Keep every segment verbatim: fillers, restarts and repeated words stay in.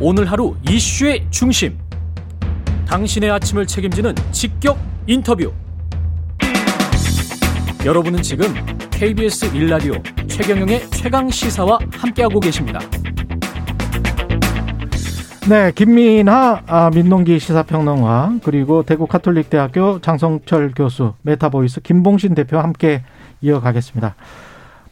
오늘 하루 이슈의 중심, 당신의 아침을 책임지는 직격 인터뷰. 여러분은 지금 케이비에스 일라디오 최경영의 최강시사와 함께하고 계십니다. 네, 김민하, 아, 민동기 시사평론가, 그리고 대구 카톨릭대학교 장성철 교수, 메타보이스 김봉신 대표와 함께 이어가겠습니다.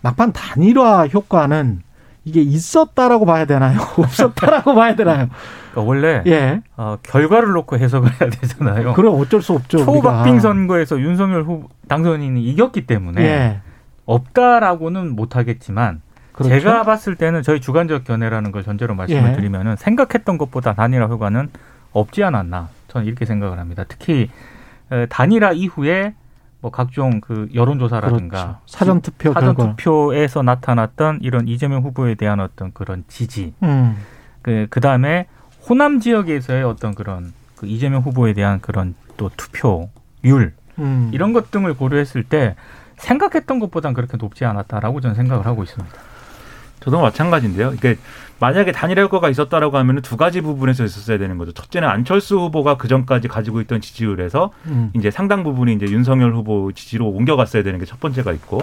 막판 단일화 효과는 이게 있었다라고 봐야 되나요? 없었다라고 봐야 되나요? 그러니까 원래 예. 어, 결과를 놓고 해석을 해야 되잖아요. 그럼 어쩔 수 없죠. 초박빙 선거에서 윤석열 후보 당선인이 이겼기 때문에 예. 없다라고는 못하겠지만 그렇죠? 제가 봤을 때는 저희 주관적 견해라는 걸 전제로 말씀을 예. 드리면은 생각했던 것보다 단일화 효과는 없지 않았나 저는 이렇게 생각을 합니다. 특히 단일화 이후에 뭐 각종 그 여론조사라든가 그렇죠. 사전투표 사전투표에서 나타났던 이런 이재명 후보에 대한 어떤 그런 지지 음. 그 그다음에 호남 지역에서의 어떤 그런 그 이재명 후보에 대한 그런 또 투표율 음. 이런 것 등을 고려했을 때 생각했던 것보단 그렇게 높지 않았다라고 저는 생각을 하고 있습니다. 저도 마찬가지인데요. 그러니까 만약에 단일화 효과가 있었다라고 하면 두 가지 부분에서 있었어야 되는 거죠. 첫째는 안철수 후보가 그 전까지 가지고 있던 지지율에서 음. 이제 상당 부분이 이제 윤석열 후보 지지로 옮겨갔어야 되는 게 첫 번째가 있고,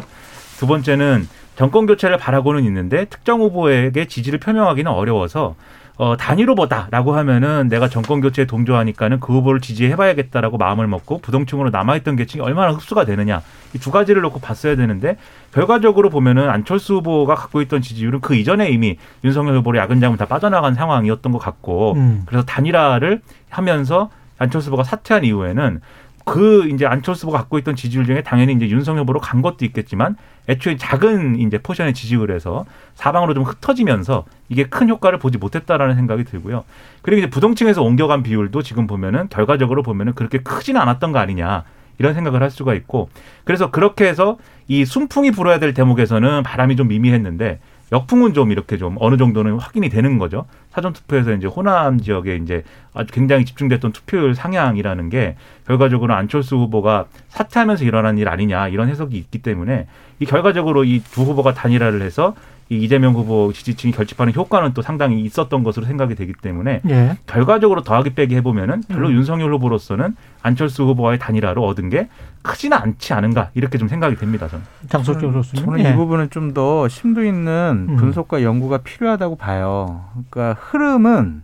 두 번째는 정권 교체를 바라고는 있는데 특정 후보에게 지지를 표명하기는 어려워서 어, 단일 후보다라고 하면은 내가 정권 교체에 동조하니까는 그 후보를 지지해봐야겠다라고 마음을 먹고 부동층으로 남아있던 계층이 얼마나 흡수가 되느냐, 이 두 가지를 놓고 봤어야 되는데 결과적으로 보면은 안철수 후보가 갖고 있던 지지율은 그 이전에 이미 윤석열 후보로 야금야금 다 빠져나간 상황이었던 것 같고 음. 그래서 단일화를 하면서 안철수 후보가 사퇴한 이후에는 그 이제 안철수 후보가 갖고 있던 지지율 중에 당연히 이제 윤석열 후보로 간 것도 있겠지만 애초에 작은 이제 포션의 지지율에서 사방으로 좀 흩어지면서 이게 큰 효과를 보지 못했다라는 생각이 들고요. 그리고 이제 부동층에서 옮겨간 비율도 지금 보면은 결과적으로 보면은 그렇게 크지는 않았던 거 아니냐, 이런 생각을 할 수가 있고, 그래서 그렇게 해서 이 순풍이 불어야 될 대목에서는 바람이 좀 미미했는데 역풍은 좀 이렇게 좀 어느 정도는 확인이 되는 거죠. 사전 투표에서 이제 호남 지역에 이제 아주 굉장히 집중됐던 투표율 상향이라는 게 결과적으로 안철수 후보가 사퇴하면서 일어난 일 아니냐, 이런 해석이 있기 때문에 이 결과적으로 이 두 후보가 단일화를 해서 이 이재명 후보 지지층이 결집하는 효과는 또 상당히 있었던 것으로 생각이 되기 때문에 예. 결과적으로 더하기 빼기 해보면은 별로 음. 윤석열 후보로서는 안철수 후보와의 단일화로 얻은 게 크지는 않지 않은가, 이렇게 좀 생각이 됩니다. 저는 장소철 교수님, 저는 예. 이 부분은 좀 더 심도 있는 분석과 연구가 필요하다고 봐요. 그러니까 흐름은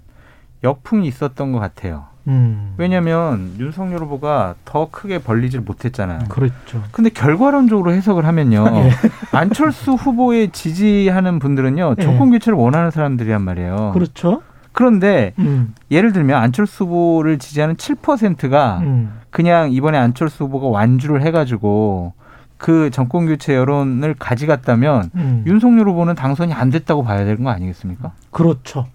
역풍이 있었던 것 같아요. 음. 왜냐하면 윤석열 후보가 더 크게 벌리질 못했잖아요. 그렇죠. 근데 결과론적으로 해석을 하면요, 예. 안철수 후보에 지지하는 분들은요, 정권 교체를 원하는 사람들이란 말이에요. 그렇죠. 그런데 음. 예를 들면 안철수 후보를 지지하는 칠 퍼센트가 음. 그냥 이번에 안철수 후보가 완주를 해가지고 그 정권 교체 여론을 가져갔다면 음. 윤석열 후보는 당선이 안 됐다고 봐야 되는 거 아니겠습니까? 그렇죠.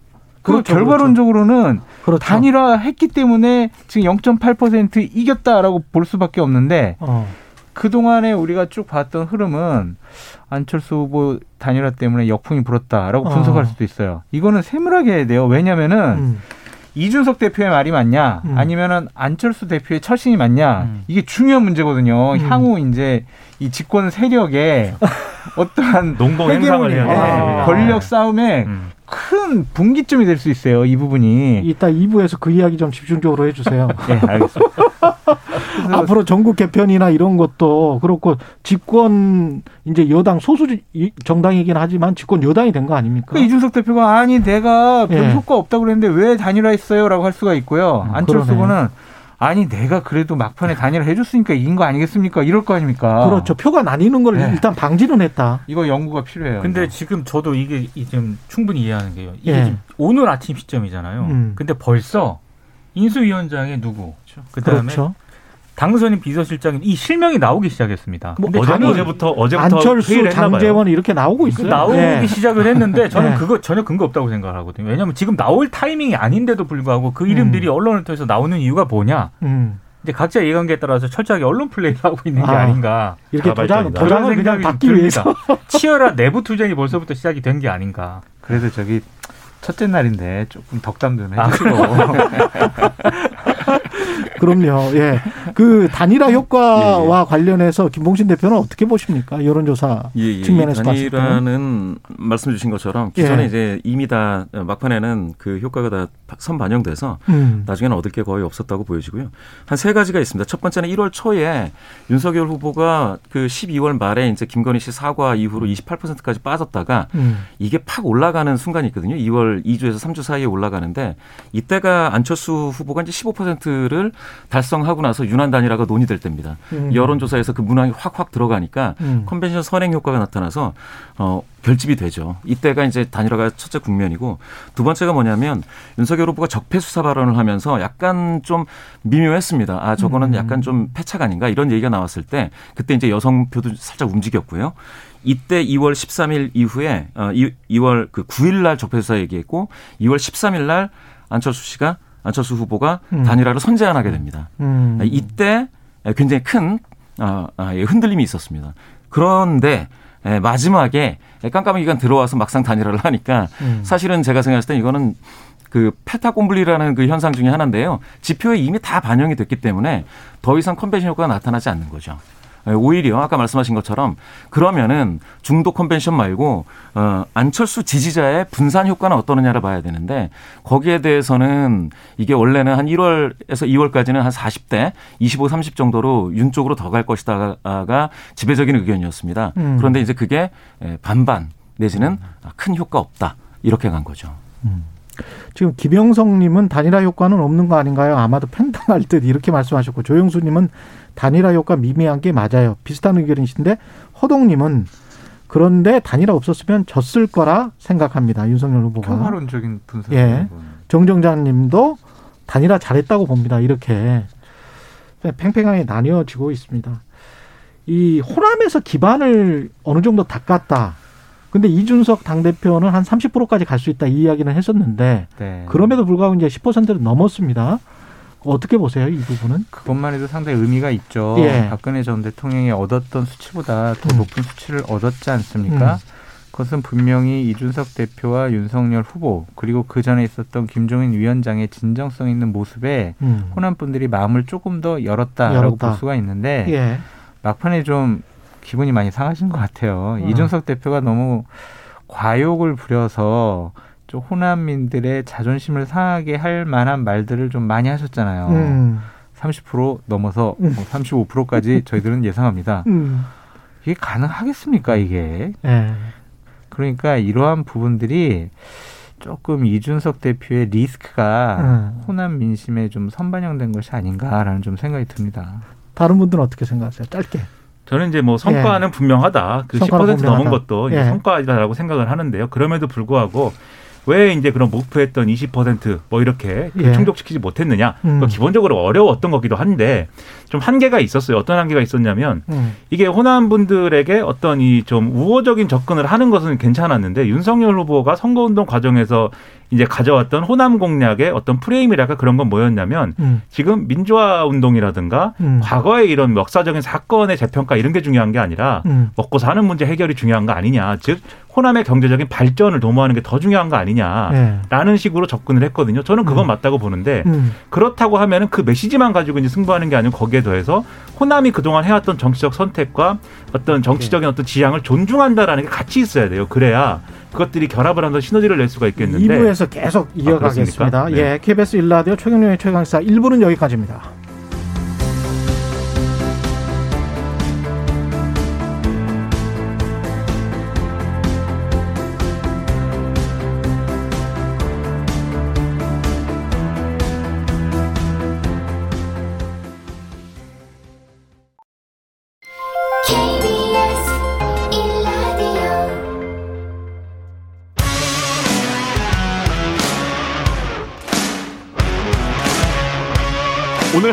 그 그렇죠, 결과론적으로는 그렇죠. 단일화했기 때문에 지금 영 점 팔 퍼센트 이겼다라고 볼 수밖에 없는데 어. 그동안에 우리가 쭉 봤던 흐름은 안철수 후보 단일화 때문에 역풍이 불었다라고 분석할 어. 수도 있어요. 이거는 세밀하게 해야 돼요. 왜냐면은 음. 이준석 대표의 말이 맞냐, 음. 아니면은 안철수 대표의 처신이 맞냐, 음. 이게 중요한 문제거든요. 음. 향후 이제 이 집권 세력의 어떠한 농공 행상을 해야 됩니다. 권력 싸움에 음. 큰 분기점이 될 수 있어요, 이 부분이. 이따 이 부에서 그 이야기 좀 집중적으로 해주세요. 네, 알겠습니다. 앞으로 전국 개편이나 이런 것도 그렇고 집권 이제 여당 소수 정당이긴 하지만 집권 여당이 된 거 아닙니까? 그 이준석 대표가 아니 내가 별 예. 효과 없다고 그랬는데 왜 단일화했어요라고 할 수가 있고요. 음, 안철수 후보는 아니 내가 그래도 막판에 단일화 해줬으니까 이긴 거 아니겠습니까? 이럴 거 아닙니까? 그렇죠. 표가 나뉘는 걸 네. 일단 방지는 했다. 이거 연구가 필요해요. 근데 이거. 지금 저도 이게 지금 충분히 이해하는 게요. 이게 예. 지금 오늘 아침 시점이잖아요. 음. 근데 벌써 인수위원장의 누구? 그다음에 그렇죠. 당선인 비서실장인 이 실명이 나오기 시작했습니다. 뭐 근데 어제, 어제부터 어제부터 안철수, 장제원 이렇게 나오고 있어요. 나오기 네. 시작을 했는데 저는 네. 그거 전혀 근거 없다고 생각하거든요. 왜냐하면 지금 나올 타이밍이 아닌데도 불구하고 그 이름들이 음. 언론을 통해서 나오는 이유가 뭐냐. 음. 이제 각자 이해관계에 따라서 철저하게 언론 플레이를 하고 있는 게 아, 아닌가. 이렇게 도장, 도장을 그냥 받기 위해서. 치열한 내부 투쟁이 벌써부터 시작이 된 게 아닌가. 그래도 저기 첫째 날인데 조금 덕담 좀 해주시고. 아, 그럼요. 예. 그 단일화 효과와 예, 예. 관련해서 김봉신 대표는 어떻게 보십니까? 여론조사 예, 예. 측면에서 봤을 때는. 단일화는 말씀 주신 것처럼 기존에 예. 이제 이미 다 막판에는 그 효과가 다 선반영돼서 음. 나중에는 얻을 게 거의 없었다고 보여지고요. 한 세 가지가 있습니다. 첫 번째는 일월 초에 윤석열 후보가 그 십이월 말에 이제 김건희 씨 사과 이후로 이십팔 퍼센트까지 빠졌다가 음. 이게 팍 올라가는 순간이 있거든요. 이월 이 주에서 삼 주 사이에 올라가는데 이때가 안철수 후보가 이제 십오 퍼센트를 달성하고 나서 유난 단일화가 논의될 때입니다. 음. 여론조사에서 그 문항이 확확 들어가니까 음. 컨벤션 선행 효과가 나타나서 어, 결집이 되죠. 이때가 이제 단일화가 첫째 국면이고 두 번째가 뭐냐면 윤석열 후보가 적폐수사 발언을 하면서 약간 좀 미묘했습니다. 아 저거는 음. 약간 좀 패착 아닌가 이런 얘기가 나왔을 때 그때 이제 여성표도 살짝 움직였고요. 이때 이월 십삼일 이후에 이월 그 구일 날 적폐수사 얘기했고 이월 십삼일 날 안철수 씨가 안철수 후보가 음. 단일화를 선제안하게 됩니다. 음. 이때 굉장히 큰 흔들림이 있었습니다. 그런데 마지막에 깜깜이 기간 들어와서 막상 단일화를 하니까 음. 사실은 제가 생각했을 때 이거는 그 페타꼼블리라는 그 현상 중에 하나인데요. 지표에 이미 다 반영이 됐기 때문에 더 이상 컨벤션 효과가 나타나지 않는 거죠. 오히려 아까 말씀하신 것처럼 그러면은 중도 컨벤션 말고 어, 안철수 지지자의 분산 효과는 어떠느냐를 봐야 되는데 거기에 대해서는 이게 원래는 한 일월에서 이월까지는 한 사십 대 이십오, 삼십 정도로 윤 쪽으로 더 갈 것이다가 지배적인 의견이었습니다. 음. 그런데 이제 그게 반반 내지는 큰 효과 없다 이렇게 간 거죠. 음. 지금 김영성 님은 단일화 효과는 없는 거 아닌가요? 아마도 팽당할 듯 이렇게 말씀하셨고 조영수 님은 단일화 효과 미미한 게 맞아요. 비슷한 의견이신데 허동 님은 그런데 단일화 없었으면 졌을 거라 생각합니다. 윤석열 후보가. 평화론적인 분석. 예. 정정장 님도 단일화 잘했다고 봅니다. 이렇게 팽팽하게 나뉘어지고 있습니다. 이 호남에서 기반을 어느 정도 닦았다. 근데 이준석 당대표는 한 삼십 퍼센트까지 갈 수 있다 이 이야기는 했었는데 네. 그럼에도 불구하고 이제 십 퍼센트를 넘었습니다. 어떻게 보세요 이 부분은? 그것만 해도 상당히 의미가 있죠. 예. 박근혜 전 대통령이 얻었던 수치보다 더 음. 높은 수치를 얻었지 않습니까? 음. 그것은 분명히 이준석 대표와 윤석열 후보 그리고 그전에 있었던 김종인 위원장의 진정성 있는 모습에 음. 호남분들이 마음을 조금 더 열었다라고 열었다. 볼 수가 있는데 예. 막판에 좀 기분이 많이 상하신 것 같아요. 음. 이준석 대표가 너무 과욕을 부려서 좀 호남민들의 자존심을 상하게 할 만한 말들을 좀 많이 하셨잖아요. 음. 삼십 퍼센트 넘어서 음. 삼십오 퍼센트까지 저희들은 예상합니다. 음. 이게 가능하겠습니까, 이게? 네. 그러니까 이러한 부분들이 조금 이준석 대표의 리스크가 음. 호남 민심에 좀 선반영된 것이 아닌가라는 좀 생각이 듭니다. 다른 분들은 어떻게 생각하세요? 짧게. 저는 이제 뭐 성과는 예. 분명하다. 그 십 퍼센트 분명하다. 넘은 것도 예. 성과라고 생각을 하는데요. 그럼에도 불구하고 왜 이제 그런 목표했던 이십 퍼센트 뭐 이렇게 예. 충족시키지 못했느냐. 음. 기본적으로 어려웠던 거기도 한데 좀 한계가 있었어요. 어떤 한계가 있었냐면 음. 이게 호남 분들에게 어떤 이 좀 우호적인 접근을 하는 것은 괜찮았는데 윤석열 후보가 선거운동 과정에서 이제 가져왔던 호남 공략의 어떤 프레임이랄까 그런 건 뭐였냐면 음. 지금 민주화 운동이라든가 음. 과거의 이런 역사적인 사건의 재평가 이런 게 중요한 게 아니라 음. 먹고 사는 문제 해결이 중요한 거 아니냐. 즉 호남의 경제적인 발전을 도모하는 게 더 중요한 거 아니냐라는 네. 식으로 접근을 했거든요. 저는 그건 음. 맞다고 보는데 음. 그렇다고 하면은 그 메시지만 가지고 이제 승부하는 게 아니고 거기에 더해서 호남이 그동안 해왔던 정치적 선택과 어떤 정치적인 네. 어떤 지향을 존중한다라는 게 같이 있어야 돼요. 그래야 그것들이 결합을 하면서 시너지를 낼 수가 있겠는데 이 부에서 계속 이어가겠습니다. 아, 네. 예, 케이비에스 일라디오 최경영의 최강시사 일 부는 여기까지입니다. 오늘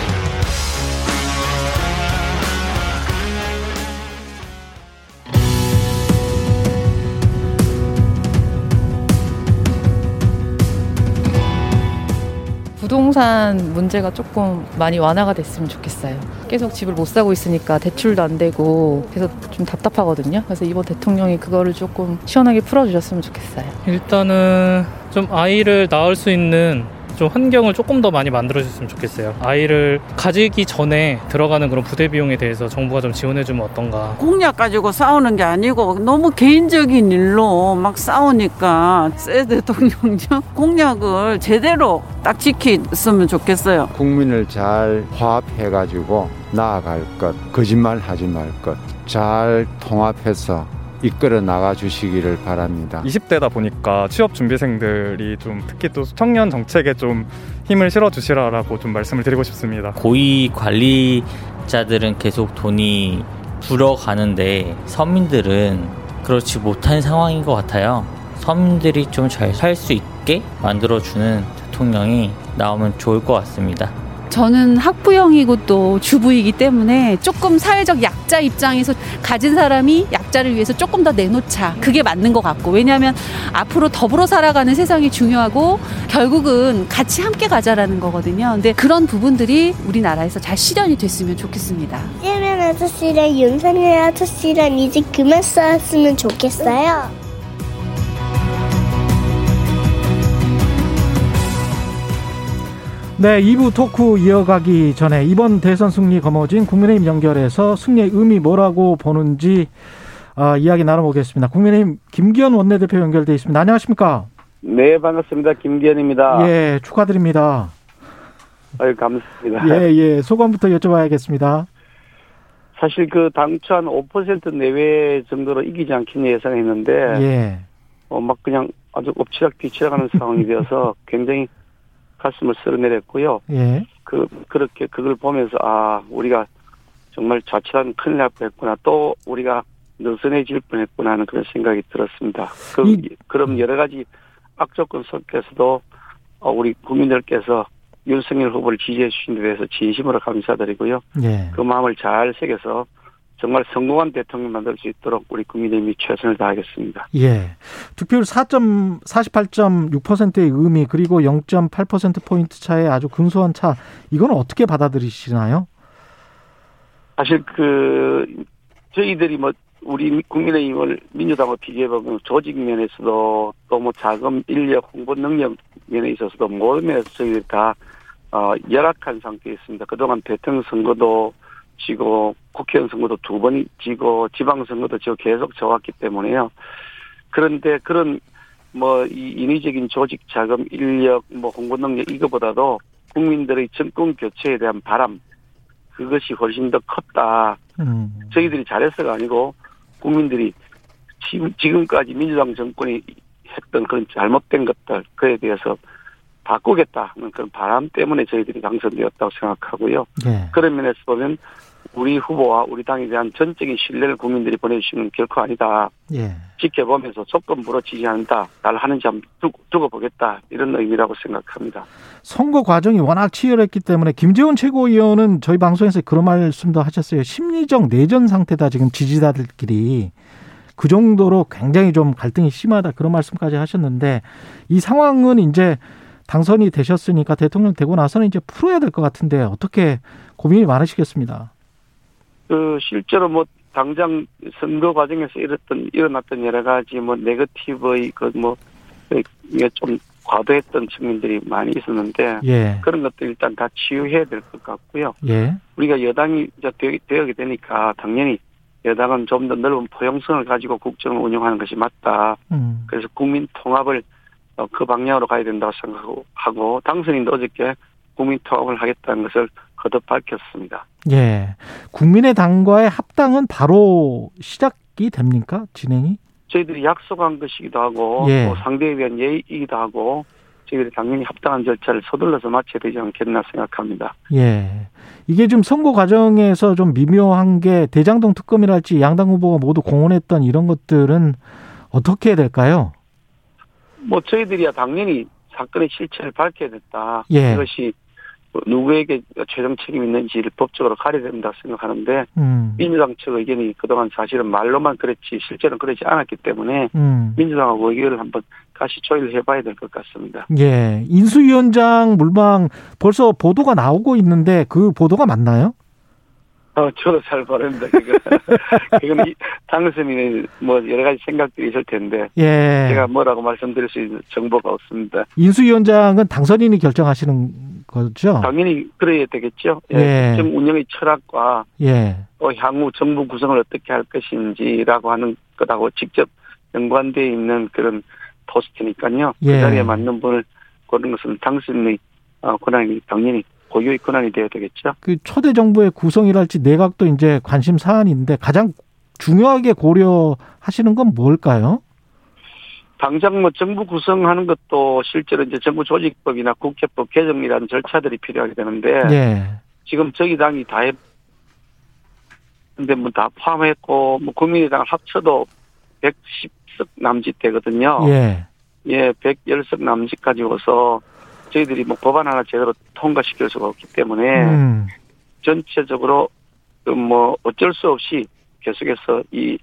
부동산 문제가 조금 많이 완화가 됐으면 좋겠어요. 계속 집을 못 사고 있으니까 대출도 안 되고 그래서 좀 답답하거든요. 그래서 이번 대통령이 그거를 조금 시원하게 풀어주셨으면 좋겠어요. 일단은 좀 아이를 낳을 수 있는 좀 환경을 조금 더 많이 만들어줬으면 좋겠어요. 아이를 가지기 전에 들어가는 그런 부대 비용에 대해서 정부가 좀 지원해주면 어떤가. 공약 가지고 싸우는 게 아니고 너무 개인적인 일로 막 싸우니까 새 대통령요 공약을 제대로 딱 지켰으면 좋겠어요. 국민을 잘 화합해가지고 나아갈 것, 거짓말 하지 말 것, 잘 통합해서 이끌어 나가 주시기를 바랍니다. 이십 대다 보니까 취업 준비생들이 좀 특히 또 청년 정책에 좀 힘을 실어 주시라라고 좀 말씀을 드리고 싶습니다. 고위 관리자들은 계속 돈이 불어가는데 서민들은 그렇지 못한 상황인 것 같아요. 서민들이 좀 잘 살 수 있게 만들어주는 대통령이 나오면 좋을 것 같습니다. 저는 학부형이고 또 주부이기 때문에 조금 사회적 약자 입장에서 가진 사람이 약자를 위해서 조금 더 내놓자. 그게 맞는 것 같고, 왜냐하면 앞으로 더불어 살아가는 세상이 중요하고 결국은 같이 함께 가자라는 거거든요. 근데 그런 부분들이 우리나라에서 잘 실현이 됐으면 좋겠습니다. 이재명 아저씨랑 윤석열 아저씨랑 이제 그만 싸웠으면 좋겠어요. 네, 이 부 토크 이어가기 전에 이번 대선 승리 거머쥔 국민의힘 연결해서 승리의 의미 뭐라고 보는지 어, 이야기 나눠보겠습니다. 국민의힘 김기현 원내대표 연결돼 있습니다. 안녕하십니까? 네, 반갑습니다. 김기현입니다. 예, 축하드립니다. 아유, 감사합니다. 예, 예, 소감부터 여쭤봐야겠습니다. 사실 그 당초 한 오 퍼센트 내외 정도로 이기지 않겠냐 예상했는데 예. 어, 막 그냥 아주 엎치락 뒤치락하는 상황이 되어서 굉장히 가슴을 쓸어내렸고요. 예. 그, 그렇게 그걸 보면서 아 우리가 정말 자칫하면 큰일 날 뻔했구나. 또 우리가 느슨해질 뻔했구나 하는 그런 생각이 들었습니다. 그, 이, 그럼 여러 가지 악조건 속에서도 우리 국민들께서 윤석열 후보를 지지해 주신 데 대해서 진심으로 감사드리고요. 예. 그 마음을 잘 새겨서 정말 성공한 대통령 만들 수 있도록 우리 국민의힘이 최선을 다하겠습니다. 예. 득표율 사십팔 점 육 퍼센트의 의미 그리고 영 점 팔 퍼센트 포인트 차의 아주 근소한 차. 이건 어떻게 받아들이시나요? 사실 그 저희들이 뭐 우리 국민의힘을 민주당과 비교해보면 조직 면에서도 또 뭐 자금, 인력, 홍보 능력 면에 있어서도 모든 면에서 저희들이 다 어, 열악한 상태에 있습니다. 그동안 대통령 선거도 지고 국회의원 선거도 두 번 지고 지방선거도 지고 계속 져왔기 때문에요. 그런데 그런 뭐 이 인위적인 조직 자금 인력 뭐 홍보 능력 이거보다도 국민들의 정권 교체에 대한 바람 그것이 훨씬 더 컸다. 음. 저희들이 잘해서가 아니고 국민들이 지금까지 민주당 정권이 했던 그런 잘못된 것들 그에 대해서 바꾸겠다는 그런 바람 때문에 저희들이 당선되었다고 생각하고요. 네. 그런 면에서 보면 우리 후보와 우리 당에 대한 전적인 신뢰를 국민들이 보내주시는 결코 아니다. 예. 지켜보면서 조건부로 지지한다. 날 하는지 한번 두고, 두고 보겠다. 이런 의미라고 생각합니다. 선거 과정이 워낙 치열했기 때문에 김재원 최고위원은 저희 방송에서 그런 말씀도 하셨어요. 심리적 내전 상태다. 지금 지지자들끼리. 그 정도로 굉장히 좀 갈등이 심하다. 그런 말씀까지 하셨는데 이 상황은 이제 당선이 되셨으니까 대통령 되고 나서는 이제 풀어야 될 것 같은데 어떻게 고민이 많으시겠습니다. 그 실제로 뭐 당장 선거 과정에서 일었던 일어났던 여러 가지 뭐 네거티브의 그 뭐 이게 좀 과도했던 측면들이 많이 있었는데 예. 그런 것들 일단 다 치유해야 될 것 같고요. 예. 우리가 여당이 이제 되게 되니까 당연히 여당은 좀 더 넓은 포용성을 가지고 국정을 운영하는 것이 맞다. 음. 그래서 국민 통합을 그 방향으로 가야 된다고 생각하고 당선인도 어저께 국민 통합을 하겠다는 것을 거듭 밝혔습니다. 예, 국민의당과의 합당은 바로 시작이 됩니까? 진행이? 저희들이 약속한 것이기도 하고 예. 또 상대에 대한 예의이기도 하고 저희들이 당연히 합당한 절차를 서둘러서 마쳐야 되지 않겠나 생각합니다. 예, 이게 좀 선거 과정에서 좀 미묘한 게 대장동 특검이랄지 양당 후보가 모두 공언했던 이런 것들은 어떻게 해야 될까요? 뭐 저희들이야 당연히 사건의 실체를 밝혀야 된다. 예. 그것이 누구에게 최종 책임이 있는지를 법적으로 가려야 된다고 생각하는데 음. 민주당 측 의견이 그동안 사실은 말로만 그랬지 실제로는 그러지 않았기 때문에 음. 민주당하고 의견을 한번 가시초일 해봐야 될 것 같습니다. 예, 인수위원장 물망 벌써 보도가 나오고 있는데 그 보도가 맞나요? 어, 저도 잘 모릅니다. 그거 그건 당선인의 뭐 여러 가지 생각들이 있을 텐데 예. 제가 뭐라고 말씀드릴 수 있는 정보가 없습니다. 인수위원장은 당선인이 결정하시는 거죠? 당연히 그래야 되겠죠. 예. 지금 운영의 철학과 예. 또 향후 정부 구성을 어떻게 할 것인지라고 하는 것하고 직접 연관되어 있는 그런 포스트니까요. 예. 그 자리에 맞는 분을 고르는 것은 당선인의 권한이 당연히. 고유의 권한이 되어야 되겠죠. 그 초대 정부의 구성이랄지 내각도 이제 관심 사안인데 가장 중요하게 고려하시는 건 뭘까요? 당장 뭐 정부 구성하는 것도 실제로 이제 정부 조직법이나 국회법 개정이라는 절차들이 필요하게 되는데 네. 지금 저희 당이 다 했, 근데 뭐 다 포함했고 뭐 국민의당 합쳐도 백십 석 남짓 되거든요. 예, 예, 백십 석 남짓 가지고서. 저희들이 뭐 법안 하나 제대로 통과시킬 수가 없기 때문에 음. 전체적으로 뭐 어쩔 수 없이 계속해서 이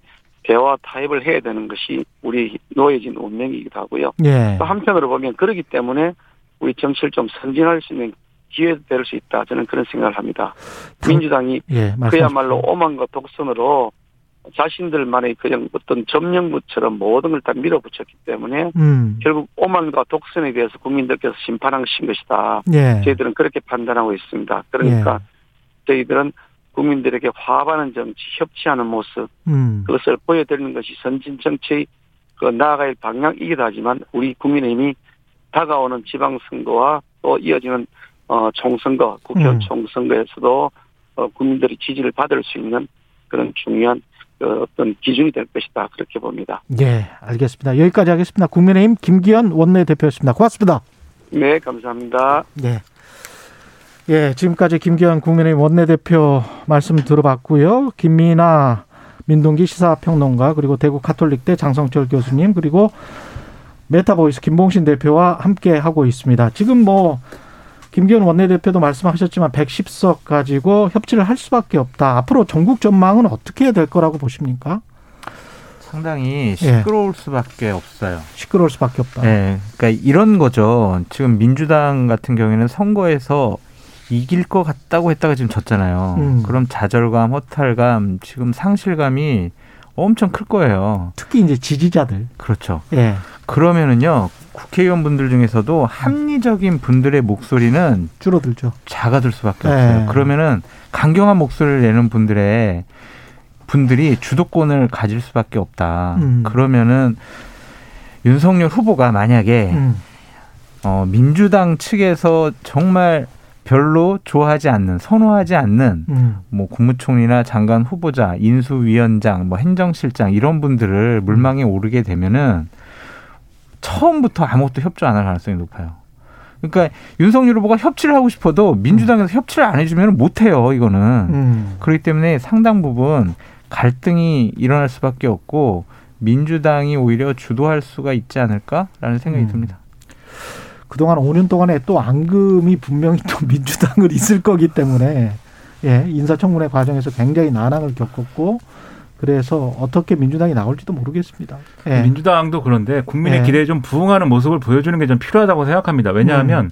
대화 타협을 해야 되는 것이 우리 놓여진 운명이기도 하고요. 예. 또 한편으로 보면 그렇기 때문에 우리 정치를 좀 선진할 수 있는 기회도 될 수 있다. 저는 그런 생각을 합니다. 민주당이 예, 그야말로 오만과 독선으로 자신들만의 그냥 어떤 점령부처럼 모든 걸 다 밀어붙였기 때문에 음. 결국 오만과 독선에 대해서 국민들께서 심판하신 것이다. 예. 저희들은 그렇게 판단하고 있습니다. 그러니까 예. 저희들은 국민들에게 화합하는 정치, 협치하는 모습 음. 그것을 보여드리는 것이 선진 정치의 그 나아갈 방향이기도 하지만 우리 국민의힘이 다가오는 지방선거와 또 이어지는 어, 총선거, 국회의원 음. 총선거에서도 어, 국민들이 지지를 받을 수 있는 그런 중요한 어떤 기준이 될 것이다. 그렇게 봅니다. 네, 알겠습니다. 여기까지 하겠습니다. 국민의힘 김기현 원내대표였습니다. 고맙습니다. 네, 감사합니다. 네, 예, 지금까지 김기현 국민의힘 원내대표 말씀 들어봤고요. 김민하, 민동기 시사평론가 그리고 대구 카톨릭대 장성철 교수님 그리고 메타보이스 김봉신 대표와 함께 하고 있습니다. 지금 뭐 김기현 원내대표도 말씀하셨지만 백십 석 가지고 협치를 할 수밖에 없다. 앞으로 전국 전망은 어떻게 해야 될 거라고 보십니까? 상당히 시끄러울 예. 수밖에 없어요. 시끄러울 수밖에 없다. 예. 그러니까 이런 거죠. 지금 민주당 같은 경우에는 선거에서 이길 것 같다고 했다가 지금 졌잖아요. 음. 그럼 좌절감, 허탈감, 지금 상실감이 엄청 클 거예요. 특히 이제 지지자들. 그렇죠. 예. 그러면은요. 국회의원분들 중에서도 합리적인 분들의 목소리는 줄어들죠. 작아질 수밖에 네. 없어요. 그러면은 강경한 목소리를 내는 분들의 분들이 주도권을 가질 수밖에 없다. 음. 그러면은 윤석열 후보가 만약에 음. 어, 민주당 측에서 정말 별로 좋아하지 않는, 선호하지 않는 음. 뭐 국무총리나 장관 후보자, 인수위원장, 뭐 행정실장 이런 분들을 물망에 오르게 되면은. 처음부터 아무것도 협조 안 할 가능성이 높아요. 그러니까 윤석열 후보가 협치를 하고 싶어도 민주당에서 음. 협치를 안 해주면 못해요. 이거는. 음. 그렇기 때문에 상당 부분 갈등이 일어날 수밖에 없고 민주당이 오히려 주도할 수가 있지 않을까라는 생각이 음. 듭니다. 그동안 오 년 동안에 또 앙금이 분명히 또 민주당을 있을 거기 때문에 예, 인사청문회 과정에서 굉장히 난항을 겪었고 그래서 어떻게 민주당이 나올지도 모르겠습니다. 예. 민주당도 그런데 국민의 예. 기대에 좀 부응하는 모습을 보여주는 게 좀 필요하다고 생각합니다. 왜냐하면 음.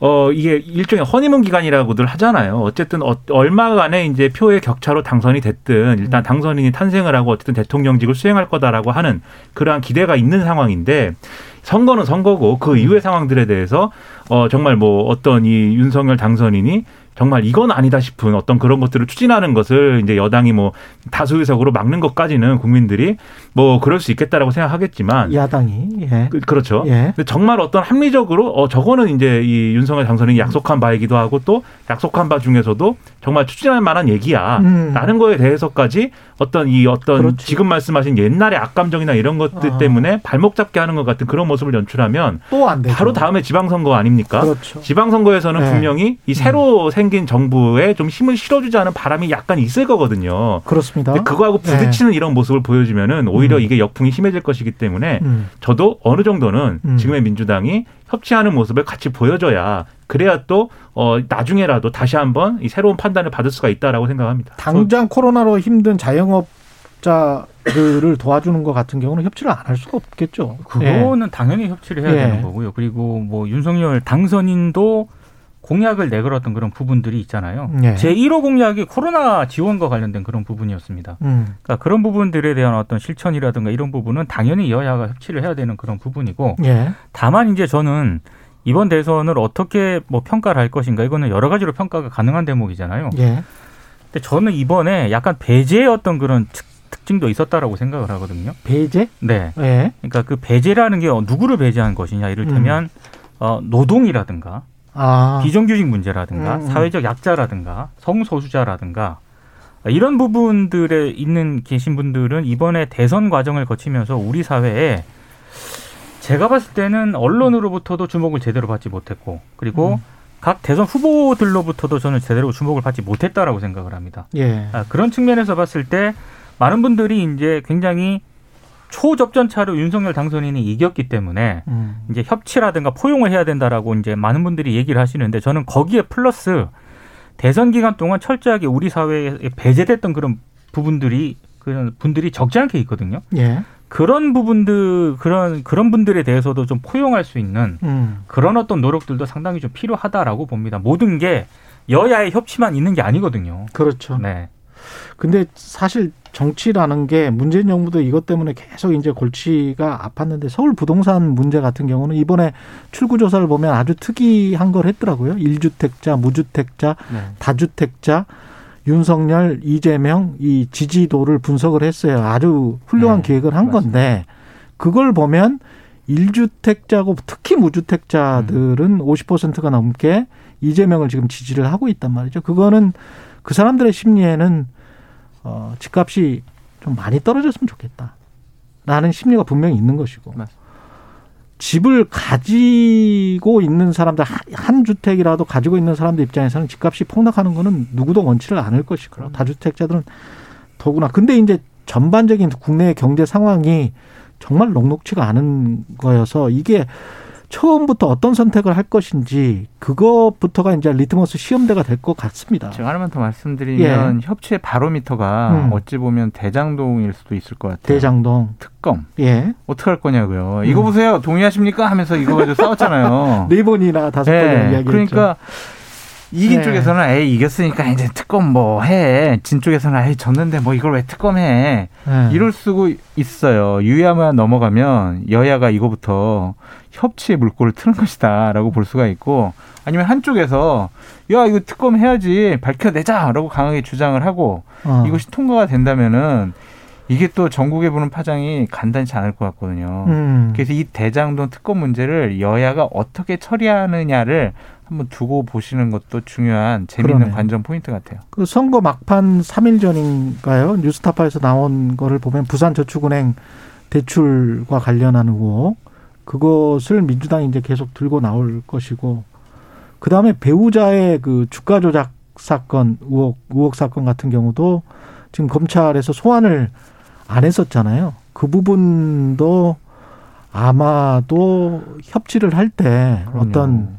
어, 이게 일종의 허니문 기간이라고들 하잖아요. 어쨌든 어, 얼마간의 이제 표의 격차로 당선이 됐든 일단 음. 당선인이 탄생을 하고 어쨌든 대통령직을 수행할 거다라고 하는 그러한 기대가 있는 상황인데 선거는 선거고 그 이후의 상황들에 대해서 어, 정말 뭐 어떤 이 윤석열 당선인이 정말 이건 아니다 싶은 어떤 그런 것들을 추진하는 것을 이제 여당이 뭐 다수 의석으로 막는 것까지는 국민들이 뭐 그럴 수 있겠다라고 생각하겠지만 야당이 예. 그, 그렇죠. 예. 근데 정말 어떤 합리적으로 어 저거는 이제 이 윤석열 당선인이 약속한 바이기도 하고 또 약속한 바 중에서도 정말 추진할 만한 얘기야. 음. 라는 거에 대해서까지 어떤 이 어떤 그렇지. 지금 말씀하신 옛날의 악감정이나 이런 것들 아. 때문에 발목 잡게 하는 것 같은 그런 모습을 연출하면 또 안 되죠. 바로 다음에 지방선거 아닙니까? 그렇죠. 지방선거에서는 네. 분명히 이 새로 음. 생 생긴 정부에 좀 힘을 실어주지 않은 바람이 약간 있을 거거든요. 그렇습니다. 근데 그거하고 부딪히는 네. 이런 모습을 보여주면은 오히려 음. 이게 역풍이 심해질 것이기 때문에 음. 저도 어느 정도는 음. 지금의 민주당이 협치하는 모습을 같이 보여줘야 그래야 또 어 나중에라도 다시 한번 이 새로운 판단을 받을 수가 있다라고 생각합니다. 당장 코로나로 힘든 자영업자 들을 도와주는 것 같은 경우는 협치를 안 할 수가 없겠죠. 그거는 예. 당연히 협치를 해야 예. 되는 거고요. 그리고 뭐 윤석열 당선인도 공약을 내걸었던 그런 부분들이 있잖아요. 예. 제일 호 공약이 코로나 지원과 관련된 그런 부분이었습니다. 음. 그러니까 그런 부분들에 대한 어떤 실천이라든가 이런 부분은 당연히 여야가 협치를 해야 되는 그런 부분이고 예. 다만 이제 저는 이번 대선을 어떻게 뭐 평가를 할 것인가 이거는 여러 가지로 평가가 가능한 대목이잖아요. 예. 근데 저는 이번에 약간 배제의 어떤 그런 특 특징도 있었다라고 생각을 하거든요. 배제? 네. 예. 그러니까 그 배제라는 게 누구를 배제한 것이냐. 이를테면 음. 어, 노동이라든가 아. 비정규직 문제라든가 음. 사회적 약자라든가 성소수자라든가 이런 부분들에 있는 계신 분들은 이번에 대선 과정을 거치면서 우리 사회에 제가 봤을 때는 언론으로부터도 주목을 제대로 받지 못했고 그리고 음. 각 대선 후보들로부터도 저는 제대로 주목을 받지 못했다라고 생각을 합니다. 예. 아, 그런 측면에서 봤을 때 많은 분들이 이제 굉장히 초접전차로 윤석열 당선인이 이겼기 때문에 음. 이제 협치라든가 포용을 해야 된다라고 이제 많은 분들이 얘기를 하시는데 저는 거기에 플러스 대선 기간 동안 철저하게 우리 사회에 배제됐던 그런 부분들이 그런 분들이 적지 않게 있거든요. 예. 그런 부분들 그런 그런 분들에 대해서도 좀 포용할 수 있는 음. 그런 어떤 노력들도 상당히 좀 필요하다라고 봅니다. 모든 게 여야의 협치만 있는 게 아니거든요. 그렇죠. 네. 근데 사실 정치라는 게 문재인 정부도 이것 때문에 계속 이제 골치가 아팠는데 서울 부동산 문제 같은 경우는 이번에 출구조사를 보면 아주 특이한 걸 했더라고요. 일주택자, 무주택자, 네. 다주택자, 윤석열, 이재명 이 지지도를 분석을 했어요. 아주 훌륭한 네, 계획을 한 맞습니다. 건데 그걸 보면 일주택자고 특히 무주택자들은 음. 오십 퍼센트가 넘게 이재명을 지금 지지를 하고 있단 말이죠. 그거는 그 사람들의 심리에는 어, 집값이 좀 많이 떨어졌으면 좋겠다라는 심리가 분명히 있는 것이고 맞습니다. 집을 가지고 있는 사람들 한 주택이라도 가지고 있는 사람들 입장에서는 집값이 폭락하는 거는 누구도 원치를 않을 것이고 음. 다주택자들은 더구나. 근데 이제 전반적인 국내의 경제 상황이 정말 녹록치가 않은 거여서 이게 처음부터 어떤 선택을 할 것인지 그것부터가 이제 리트머스 시험대가 될 것 같습니다. 제가 하나만 더 말씀드리면 예. 협치의 바로미터가 음. 어찌 보면 대장동일 수도 있을 것 같아요. 대장동. 특검. 예. 어떻게 할 거냐고요. 음. 이거 보세요. 동의하십니까? 하면서 이거 가지고 싸웠잖아요. 네 번이나 다섯 예. 번이나 이야기했죠. 그러니까 이긴 예. 쪽에서는 에이 이겼으니까 이제 특검 뭐 해. 진 쪽에서는 에이 졌는데 뭐 이걸 왜 특검해. 예. 이럴 수고 있어요. 유야만 넘어가면 여야가 이거부터 협치의 물꼬를 트는 것이다라고 볼 수가 있고 아니면 한쪽에서 야 이거 특검 해야지 밝혀내자라고 강하게 주장을 하고 어. 이것이 통과가 된다면은 이게 또 전국에 부는 파장이 간단치 않을 것 같거든요. 음. 그래서 이 대장동 특검 문제를 여야가 어떻게 처리하느냐를 한번 두고 보시는 것도 중요한 재미있는 그러네. 관전 포인트 같아요. 그 선거 막판 삼 일 전인가요? 뉴스타파에서 나온 거를 보면 부산저축은행 대출과 관련한 의혹 그것을 민주당이 이제 계속 들고 나올 것이고 그 다음에 배우자의 그 주가 조작 사건 의혹 의혹 사건 같은 경우도 지금 검찰에서 소환을 안 했었잖아요. 그 부분도 아마도 협치를 할 때 어떤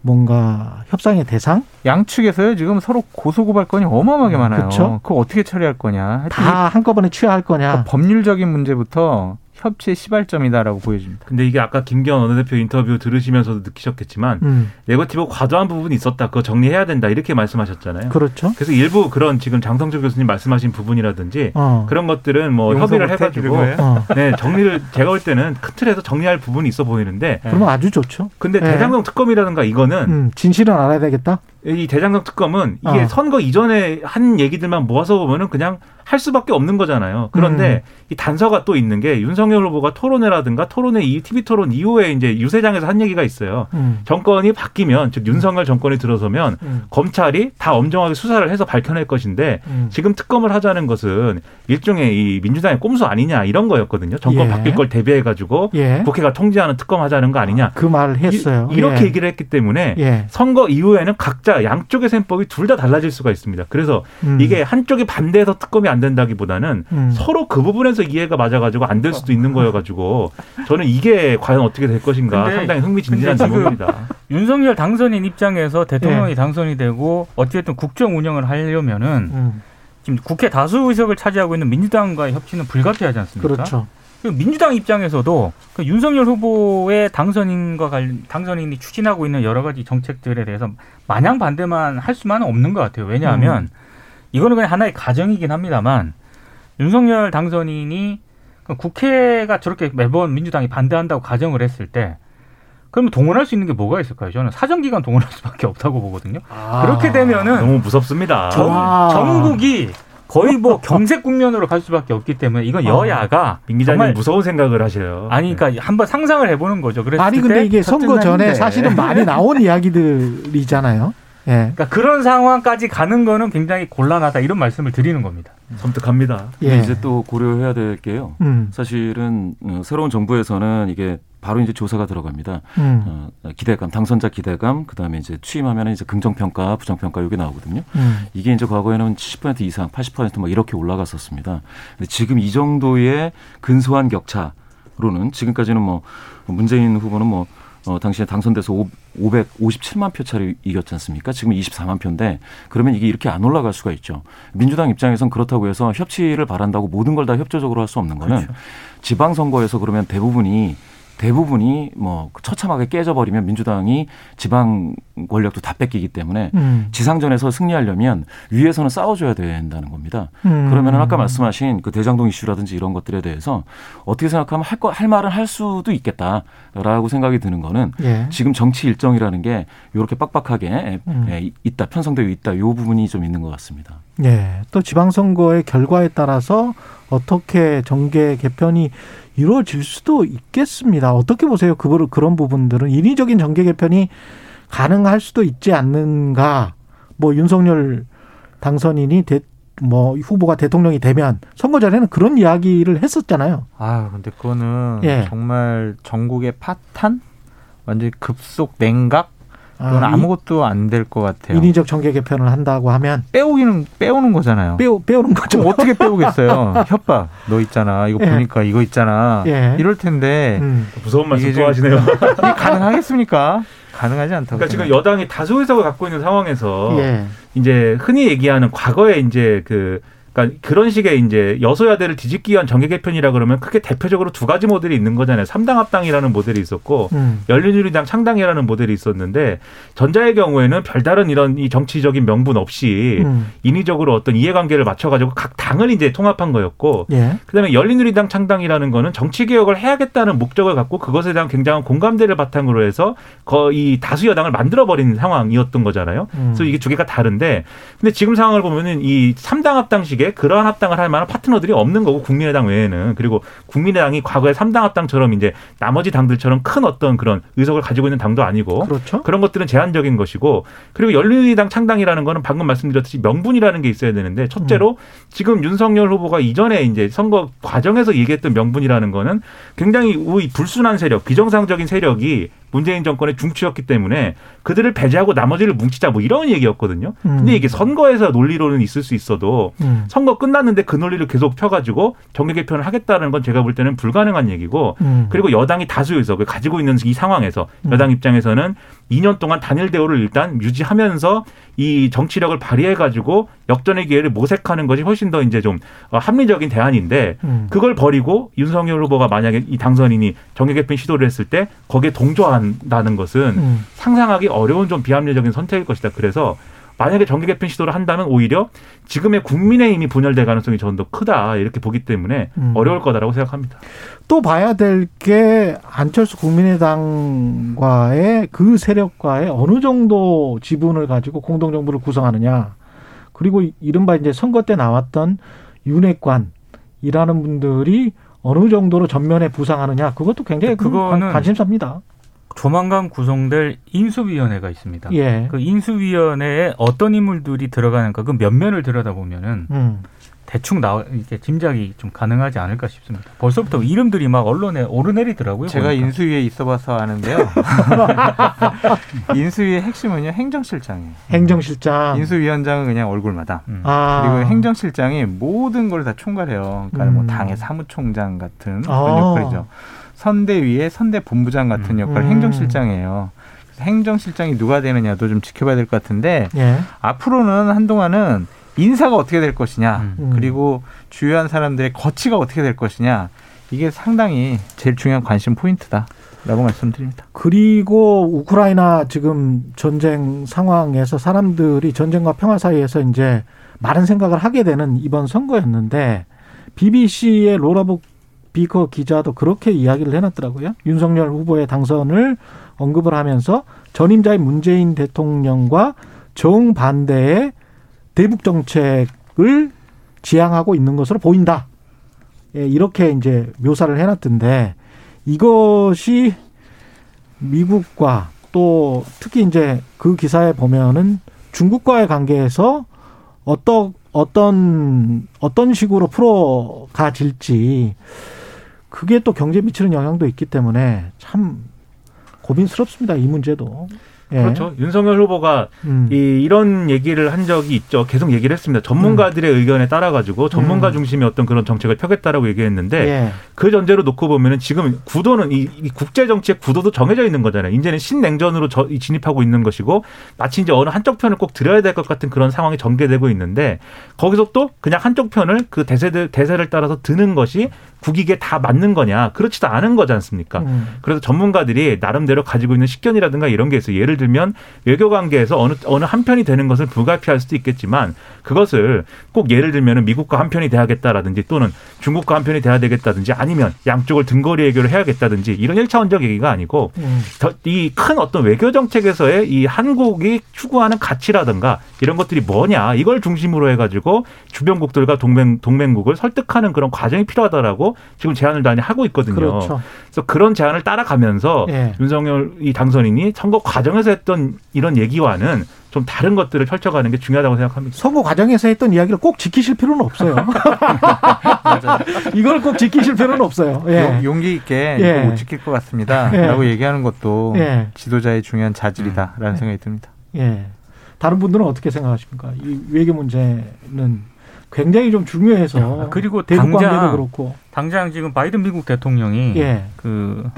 뭔가 협상의 대상? 양측에서요 지금 서로 고소고발 건이 어마어마하게 많아요. 그쵸? 그거 어떻게 처리할 거냐? 다 한꺼번에 취하할 거냐? 그러니까 법률적인 문제부터 협치의 시발점이다라고 보여집니다. 근데 이게 아까 김기현 원내대표 인터뷰 들으시면서도 느끼셨겠지만 음. 네거티브 과도한 부분이 있었다. 그거 정리해야 된다. 이렇게 말씀하셨잖아요. 그렇죠. 그래서 일부 그런 지금 장성철 교수님 말씀하신 부분이라든지 어. 그런 것들은 뭐 협의를 해가지고 어. 네, 정리를 제가 볼 때는 큰 틀에서 정리할 부분이 있어 보이는데 그러면 아주 좋죠. 근데 네. 대장동 특검이라든가 이거는 음, 진실은 알아야 되겠다. 이 대장동 특검은 이게 어. 선거 이전에 한 얘기들만 모아서 보면은 그냥 할 수밖에 없는 거잖아요. 그런데 음. 이 단서가 또 있는 게 윤석열 후보가 토론회라든가 토론회 이 티비 토론 이후에 이제 유세장에서 한 얘기가 있어요. 음. 정권이 바뀌면 즉 윤석열 정권이 들어서면 음. 검찰이 다 엄정하게 수사를 해서 밝혀낼 것인데 음. 지금 특검을 하자는 것은 일종의 이 민주당의 꼼수 아니냐 이런 거였거든요. 정권 예. 바뀔 걸 대비해 가지고 예. 국회가 통제하는 특검하자는 거 아니냐. 아, 그 말을 했어요. 이, 이렇게 예. 얘기를 했기 때문에 예. 선거 이후에는 각자 양쪽의 셈법이 둘 다 달라질 수가 있습니다. 그래서 음. 이게 한쪽이 반대해서 특검이 안 된다기보다는 음. 서로 그 부분에서 이해가 맞아가지고 안 될 수도 있는 거여가지고 저는 이게 과연 어떻게 될 것인가 근데, 상당히 흥미진진한 질문입니다. 윤석열 당선인 입장에서 대통령이 네. 당선이 되고 어찌됐든 국정 운영을 하려면은 음. 지금 국회 다수 의석을 차지하고 있는 민주당과의 협치는 불가피하지 않습니까? 그렇죠. 민주당 입장에서도 그 윤석열 후보의 당선인과 관련, 당선인이 추진하고 있는 여러 가지 정책들에 대해서 마냥 반대만 할 수만은 없는 것 같아요. 왜냐하면 음. 이거는 그냥 하나의 가정이긴 합니다만 윤석열 당선인이 국회가 저렇게 매번 민주당이 반대한다고 가정을 했을 때 그러면 동원할 수 있는 게 뭐가 있을까요? 저는 사정기간 동원할 수밖에 없다고 보거든요. 아, 그렇게 되면은 너무 무섭습니다. 전, 전국이 거의 뭐 경색 국면으로 갈 수밖에 없기 때문에 이건 여야가 민 기자님 무서운 생각을 하시네요. 아니 그러니까 한번 상상을 해보는 거죠. 그랬을 아니 근데 이게 선거 전에 사실은 많이 나온 이야기들이잖아요. 예. 그러니까 그런 상황까지 가는 거는 굉장히 곤란하다 이런 말씀을 드리는 겁니다. 섬뜩합니다. 예. 이제 또 고려해야 될 게요. 음. 사실은 새로운 정부에서는 이게 바로 이제 조사가 들어갑니다. 음. 어, 기대감, 당선자 기대감, 그 다음에 이제 취임하면 이제 긍정평가, 부정평가 이게 나오거든요. 음. 이게 이제 과거에는 칠십 퍼센트 이상, 팔십 퍼센트 막 이렇게 올라갔었습니다. 근데 지금 이 정도의 근소한 격차로는 지금까지는 뭐 문재인 후보는 뭐 어, 당시에 당선돼서 오백오십칠만 표 차로 이겼지 않습니까? 지금 이십사만 표인데 그러면 이게 이렇게 안 올라갈 수가 있죠. 민주당 입장에선 그렇다고 해서 협치를 바란다고 모든 걸 다 협조적으로 할 수 없는 거는 그렇죠. 지방선거에서 그러면 대부분이 대부분이 뭐 처참하게 깨져버리면 민주당이 지방 권력도 다 뺏기기 때문에 음. 지상전에서 승리하려면 위에서는 싸워줘야 된다는 겁니다. 음. 그러면 아까 말씀하신 그 대장동 이슈라든지 이런 것들에 대해서 어떻게 생각하면 할, 거, 할 말은 할 수도 있겠다라고 생각이 드는 거는 예. 지금 정치 일정이라는 게 이렇게 빡빡하게 음. 있다, 편성되어 있다 이 부분이 좀 있는 것 같습니다. 예. 또 지방선거의 결과에 따라서 어떻게 정계 개편이 이루어질 수도 있겠습니다. 어떻게 보세요? 그거를 그런 부분들은 인위적인 정계 개편이 가능할 수도 있지 않는가? 뭐 윤석열 당선인이 대, 뭐 후보가 대통령이 되면 선거 전에는 그런 이야기를 했었잖아요. 아, 근데 그거는 예. 정말 전국의 파탄, 완전 급속 냉각. 그건 아, 아무것도 안 될 것 같아요. 인위적 정계 개편을 한다고 하면 빼오기는 빼오는 거잖아요. 빼오 빼오는 거죠. 어떻게 빼오겠어요? 협박. 너 있잖아. 이거 예. 보니까 이거 있잖아. 예. 이럴 텐데 음. 무서운 말씀 또 하시네요. 이게 가능하겠습니까? 가능하지 않다고. 그러니까 생각해. 지금 여당이 다수 의석을 갖고 있는 상황에서 예. 이제 흔히 얘기하는 과거에 이제 그. 그러니까 그런 식의 이제 여소야대를 뒤집기 위한 정계 개편이라 그러면 크게 대표적으로 두 가지 모델이 있는 거잖아요. 삼당 합당이라는 모델이 있었고 음. 열린우리당 창당이라는 모델이 있었는데 전자의 경우에는 별다른 이런 이 정치적인 명분 없이 음. 인위적으로 어떤 이해관계를 맞춰가지고 각 당을 이제 통합한 거였고 예. 그다음에 열린우리당 창당이라는 거는 정치 개혁을 해야겠다는 목적을 갖고 그것에 대한 굉장한 공감대를 바탕으로 해서 거의 다수 여당을 만들어버린 상황이었던 거잖아요. 음. 그래서 이게 두 개가 다른데 근데 지금 상황을 보면은 이 삼당 합당식의 그러한 합당을 할 만한 파트너들이 없는 거고 국민의당 외에는 그리고 국민의당이 과거에 삼당 합당처럼 이제 나머지 당들처럼 큰 어떤 그런 의석을 가지고 있는 당도 아니고 그렇죠? 그런 것들은 제한적인 것이고 그리고 열린우리당 창당이라는 거는 방금 말씀드렸듯이 명분이라는 게 있어야 되는데 첫째로 음. 지금 윤석열 후보가 이전에 이제 선거 과정에서 얘기했던 명분이라는 거는 굉장히 불순한 세력, 비정상적인 세력이 문재인 정권의 중추였기 때문에 그들을 배제하고 나머지를 뭉치자 뭐 이런 얘기였거든요. 음. 근데 이게 선거에서 논리로는 있을 수 있어도 음. 선거 끝났는데 그 논리를 계속 펴가지고 정계 개편을 하겠다는 건 제가 볼 때는 불가능한 얘기고 음. 그리고 여당이 다수 의석을 가지고 있는 이 상황에서 음. 여당 입장에서는 이 년 동안 단일 대우를 일단 유지하면서 이 정치력을 발휘해가지고 역전의 기회를 모색하는 것이 훨씬 더 이제 좀 합리적인 대안인데 음. 그걸 버리고 윤석열 후보가 만약에 이 당선인이 정계 개편 시도를 했을 때 거기에 동조하는 다는 것은 음. 상상하기 어려운 좀 비합리적인 선택일 것이다. 그래서 만약에 정계 개편 시도를 한다면 오히려 지금의 국민의힘이 분열될 가능성이 저는 더 크다 이렇게 보기 때문에 음. 어려울 거다라고 생각합니다. 또 봐야 될 게 안철수 국민의당과의 그 세력과의 어느 정도 지분을 가지고 공동정부를 구성하느냐. 그리고 이른바 이제 선거 때 나왔던 윤핵관이라는 분들이 어느 정도로 전면에 부상하느냐. 그것도 굉장히 그거는 관심사입니다. 조만간 구성될 인수위원회가 있습니다. 예. 그 인수위원회에 어떤 인물들이 들어가는가 그 면면을 들여다보면은 음. 대충 나 이렇게 짐작이 좀 가능하지 않을까 싶습니다. 벌써부터 이름들이 막 언론에 오르내리더라고요. 제가 보니까. 인수위에 있어봐서 아는데요. 인수위의 핵심은요 행정실장이에요. 행정실장. 인수위원장은 그냥 얼굴마다. 음. 아. 그리고 행정실장이 모든 걸 다 총괄해요. 그러니까 음. 뭐 당의 사무총장 같은 그런 역할이죠. 선대위의 선대본부장 같은 역할 음. 행정실장이에요. 그래서 행정실장이 누가 되느냐도 좀 지켜봐야 될 것 같은데 예. 앞으로는 한동안은 인사가 어떻게 될 것이냐, 음. 그리고 주요한 사람들의 거취가 어떻게 될 것이냐, 이게 상당히 제일 중요한 관심 포인트다라고 말씀드립니다. 그리고 우크라이나 지금 전쟁 상황에서 사람들이 전쟁과 평화 사이에서 이제 많은 생각을 하게 되는 이번 선거였는데, 비비씨의 로라북 비커 기자도 그렇게 이야기를 해놨더라고요. 윤석열 후보의 당선을 언급을 하면서 전임자인 문재인 대통령과 정반대의 대북 정책을 지향하고 있는 것으로 보인다. 예, 이렇게 이제 묘사를 해놨던데, 이것이 미국과 또 특히 이제 그 기사에 보면은 중국과의 관계에서 어떤 어떤 어떤 식으로 풀어가질지, 그게 또 경제에 미치는 영향도 있기 때문에 참 고민스럽습니다, 이 문제도. 예. 그렇죠. 윤석열 후보가 음. 이, 이런 얘기를 한 적이 있죠. 계속 얘기를 했습니다. 전문가들의 음. 의견에 따라가지고 전문가 음. 중심의 어떤 그런 정책을 펴겠다라고 얘기했는데, 예. 그 전제로 놓고 보면은 지금 구도는 이, 이 국제정치의 구도도 정해져 있는 거잖아요. 이제는 신냉전으로 저, 진입하고 있는 것이고, 마치 이제 어느 한쪽 편을 꼭 들어야 될 것 같은 그런 상황이 전개되고 있는데, 거기서 또 그냥 한쪽 편을 그 대세들, 대세를 따라서 드는 것이 국익에 다 맞는 거냐, 그렇지도 않은 거지 않습니까? 음. 그래서 전문가들이 나름대로 가지고 있는 식견이라든가 이런 게 있어요. 예를 들면 외교 관계에서 어느 어느 한 편이 되는 것은 불가피할 수도 있겠지만, 그것을 꼭 예를 들면 미국과 한 편이 돼야겠다라든지, 또는 중국과 한 편이 돼야 되겠다든지, 아니면 양쪽을 등거리 외교를 해야겠다든지, 이런 일차원적 얘기가 아니고 음. 이 큰 어떤 외교 정책에서의 이 한국이 추구하는 가치라든가 이런 것들이 뭐냐, 이걸 중심으로 해가지고 주변국들과 동맹 동맹국을 설득하는 그런 과정이 필요하다라고 지금 제안을 많이 하고 있거든요. 그렇죠. 그래서 그런 제안을 따라가면서 예. 윤석열 이 당선인이 선거 과정에서 했던 이런 얘기와는 좀 다른 것들을 펼쳐가는 게 중요하다고 생각합니다. 선거 과정에서 했던 이야기를 꼭 지키실 필요는 없어요. 이걸 꼭 지키실 필요는 없어요. 예. 용기 있게 예. 이거 못 지킬 것 같습니다라고 예. 얘기하는 것도 예. 지도자의 중요한 자질이다라는 예. 생각이 듭니다. 예. 다른 분들은 어떻게 생각하십니까? 이 외교 문제는 굉장히 좀 중요해서, 그리고 대북 관계도 그렇고, 당장 지금 바이든 미국 대통령이 예. 그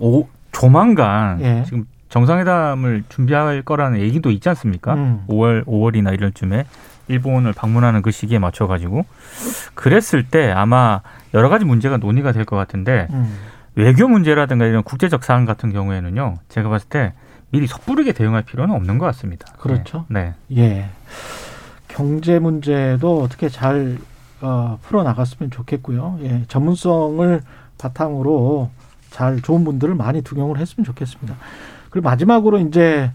오, 조만간 예. 지금 정상회담을 준비할 거라는 얘기도 있지 않습니까? 음. 오월, 오월이나 이럴 쯤에 일본을 방문하는 그 시기에 맞춰가지고, 그랬을 때 아마 여러 가지 문제가 논의가 될 것 같은데, 음. 외교 문제라든가 이런 국제적 사안 같은 경우에는요, 제가 봤을 때 미리 섣부르게 대응할 필요는 없는 것 같습니다. 그렇죠. 네. 네. 예. 경제 문제도 어떻게 잘 어, 풀어나갔으면 좋겠고요. 예. 전문성을 바탕으로 잘 좋은 분들을 많이 등용을 했으면 좋겠습니다. 그리고 마지막으로 이제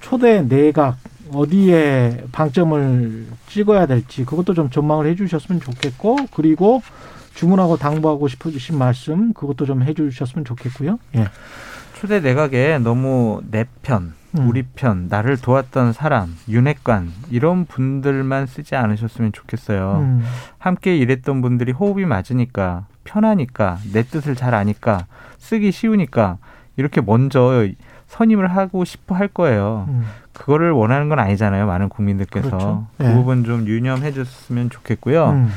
초대 내각 어디에 방점을 찍어야 될지, 그것도 좀 전망을 해 주셨으면 좋겠고, 그리고 주문하고 당부하고 싶으신 말씀, 그것도 좀 해 주셨으면 좋겠고요. 예. 초대 내각에 너무 내 편, 음. 우리 편, 나를 도왔던 사람, 윤핵관 이런 분들만 쓰지 않으셨으면 좋겠어요. 음. 함께 일했던 분들이 호흡이 맞으니까, 편하니까, 내 뜻을 잘 아니까, 쓰기 쉬우니까 이렇게 먼저 선임을 하고 싶어 할 거예요. 음. 그거를 원하는 건 아니잖아요, 많은 국민들께서. 그렇죠. 그 네. 부분 좀 유념해 줬으면 좋겠고요. 음.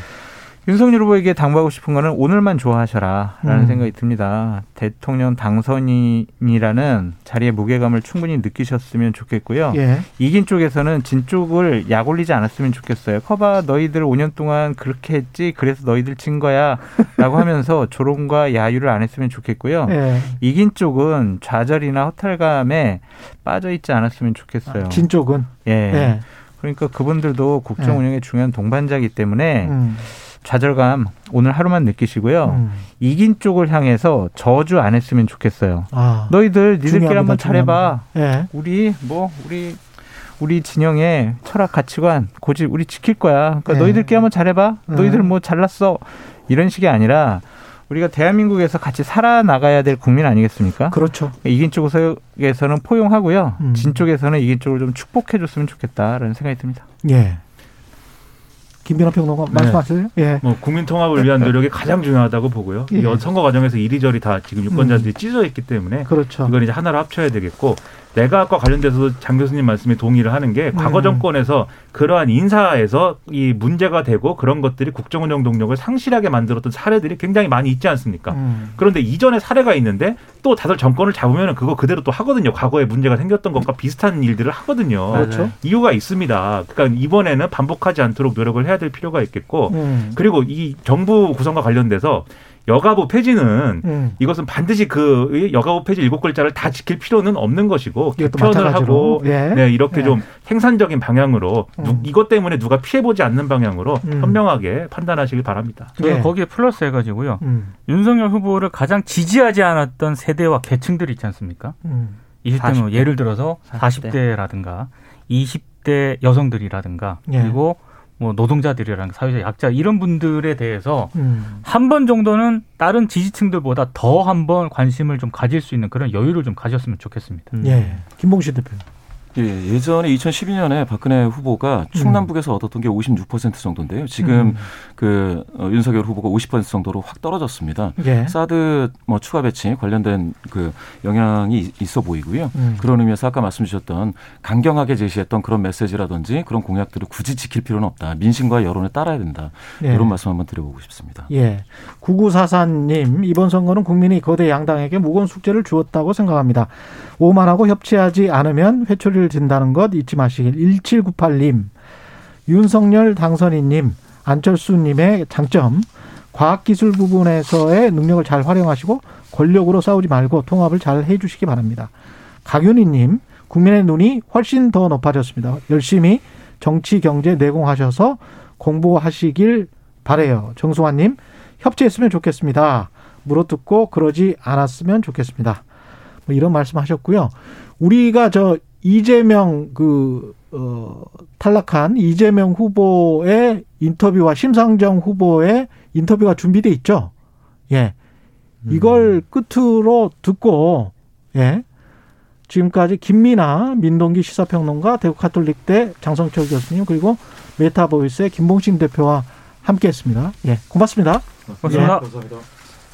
윤석열 후보에게 당부하고 싶은 거는 오늘만 좋아하셔라라는 음. 생각이 듭니다. 대통령 당선인이라는 자리의 무게감을 충분히 느끼셨으면 좋겠고요. 예. 이긴 쪽에서는 진 쪽을 약 올리지 않았으면 좋겠어요. 커봐, 너희들 오 년 동안 그렇게 했지, 그래서 너희들 진 거야 라고 하면서 조롱과 야유를 안 했으면 좋겠고요. 예. 이긴 쪽은 좌절이나 허탈감에 빠져있지 않았으면 좋겠어요. 아, 진 쪽은? 예. 예. 그러니까 그분들도 국정 운영의 예. 중요한 동반자이기 때문에 음. 좌절감 오늘 하루만 느끼시고요. 음. 이긴 쪽을 향해서 저주 안 했으면 좋겠어요. 아, 너희들 니들끼리 한번 잘해봐. 예. 우리 뭐 우리 우리 진영의 철학 가치관 고집 우리 지킬 거야. 그러니까 예. 너희들끼리 한번 잘해봐. 음. 너희들 뭐 잘났어 이런 식이 아니라, 우리가 대한민국에서 같이 살아나가야 될 국민 아니겠습니까? 그렇죠. 이긴 쪽에서는 포용하고요. 음. 진 쪽에서는 이긴 쪽을 좀 축복해줬으면 좋겠다라는 생각이 듭니다. 예. 김민하 평론가 말씀하세요. 네. 예. 뭐 국민 통합을 위한 노력이 가장 중요하다고 보고요. 예. 이 선거 과정에서 이리저리 다 지금 유권자들이 음. 찢어져 있기 때문에 그렇죠. 이걸 이제 하나로 합쳐야 되겠고, 내각과 관련돼서도 장 교수님 말씀에 동의를 하는 게 과거 음. 정권에서 그러한 인사에서 이 문제가 되고 그런 것들이 국정운영 동력을 상실하게 만들었던 사례들이 굉장히 많이 있지 않습니까? 음. 그런데 이전에 사례가 있는데 또 다들 정권을 잡으면 그거 그대로 또 하거든요. 과거에 문제가 생겼던 것과 비슷한 일들을 하거든요. 그렇죠. 이유가 있습니다. 그러니까 이번에는 반복하지 않도록 노력을 해야 될 필요가 있겠고 음. 그리고 이 정부 구성과 관련돼서 여가부 폐지는 음. 이것은 반드시 그 여가부 폐지 일곱 글자를 다 지킬 필요는 없는 것이고 개편을 하고 예. 네, 이렇게 예. 좀 생산적인 방향으로 음. 누, 이것 때문에 누가 피해보지 않는 방향으로 음. 현명하게 판단하시길 바랍니다. 저는 예. 거기에 플러스 해가지고요. 음. 윤석열 후보를 가장 지지하지 않았던 세대와 계층들이 있지 않습니까? 음. 이십 대면 예를 들어서 사십 대. 사십 대라든가 이십 대 여성들이라든가 예. 그리고 뭐 노동자들이랑 사회적 약자 이런 분들에 대해서 음. 한 번 정도는 다른 지지층들보다 더 한 번 관심을 좀 가질 수 있는 그런 여유를 좀 가졌으면 좋겠습니다. 음. 예, 김봉신 대표. 예, 예전에 이천십이 년에 박근혜 후보가 충남북에서 음. 얻었던 게 오십육 퍼센트 정도인데요. 지금 음. 그 어, 윤석열 후보가 오십 퍼센트 정도로 확 떨어졌습니다. 예. 사드 뭐 추가 배치 관련된 그 영향이 있어 보이고요. 음. 그런 의미에서 아까 말씀 주셨던 강경하게 제시했던 그런 메시지라든지 그런 공약들을 굳이 지킬 필요는 없다. 민심과 여론에 따라야 된다. 예. 이런 말씀 한번 드려보고 싶습니다. 예, 구구사사 님 이번 선거는 국민이 거대 양당에게 무거운 숙제를 주었다고 생각합니다. 오만하고 협치하지 않으면 회초리를 진다는 것 잊지 마시길. 일칠구팔 님 윤석열 당선인님 안철수님의 장점 과학기술 부분에서의 능력을 잘 활용하시고 권력으로 싸우지 말고 통합을 잘 해주시기 바랍니다. 강윤희님 국민의 눈이 훨씬 더 높아졌습니다. 열심히 정치 경제 내공하셔서 공부하시길 바래요. 정수환님 협치했으면 좋겠습니다. 물어뜯고 그러지 않았으면 좋겠습니다. 뭐 이런 말씀하셨고요. 우리가 저 이재명 그 어, 탈락한 이재명 후보의 인터뷰와 심상정 후보의 인터뷰가 준비돼 있죠. 예, 이걸 음. 끝으로 듣고 예, 지금까지 김민하, 민동기 시사평론가, 대구 카톨릭대 장성철 교수님 그리고 메타보이스의 김봉신 대표와 함께했습니다. 예, 고맙습니다. 고맙습니다. 예. 고맙습니다.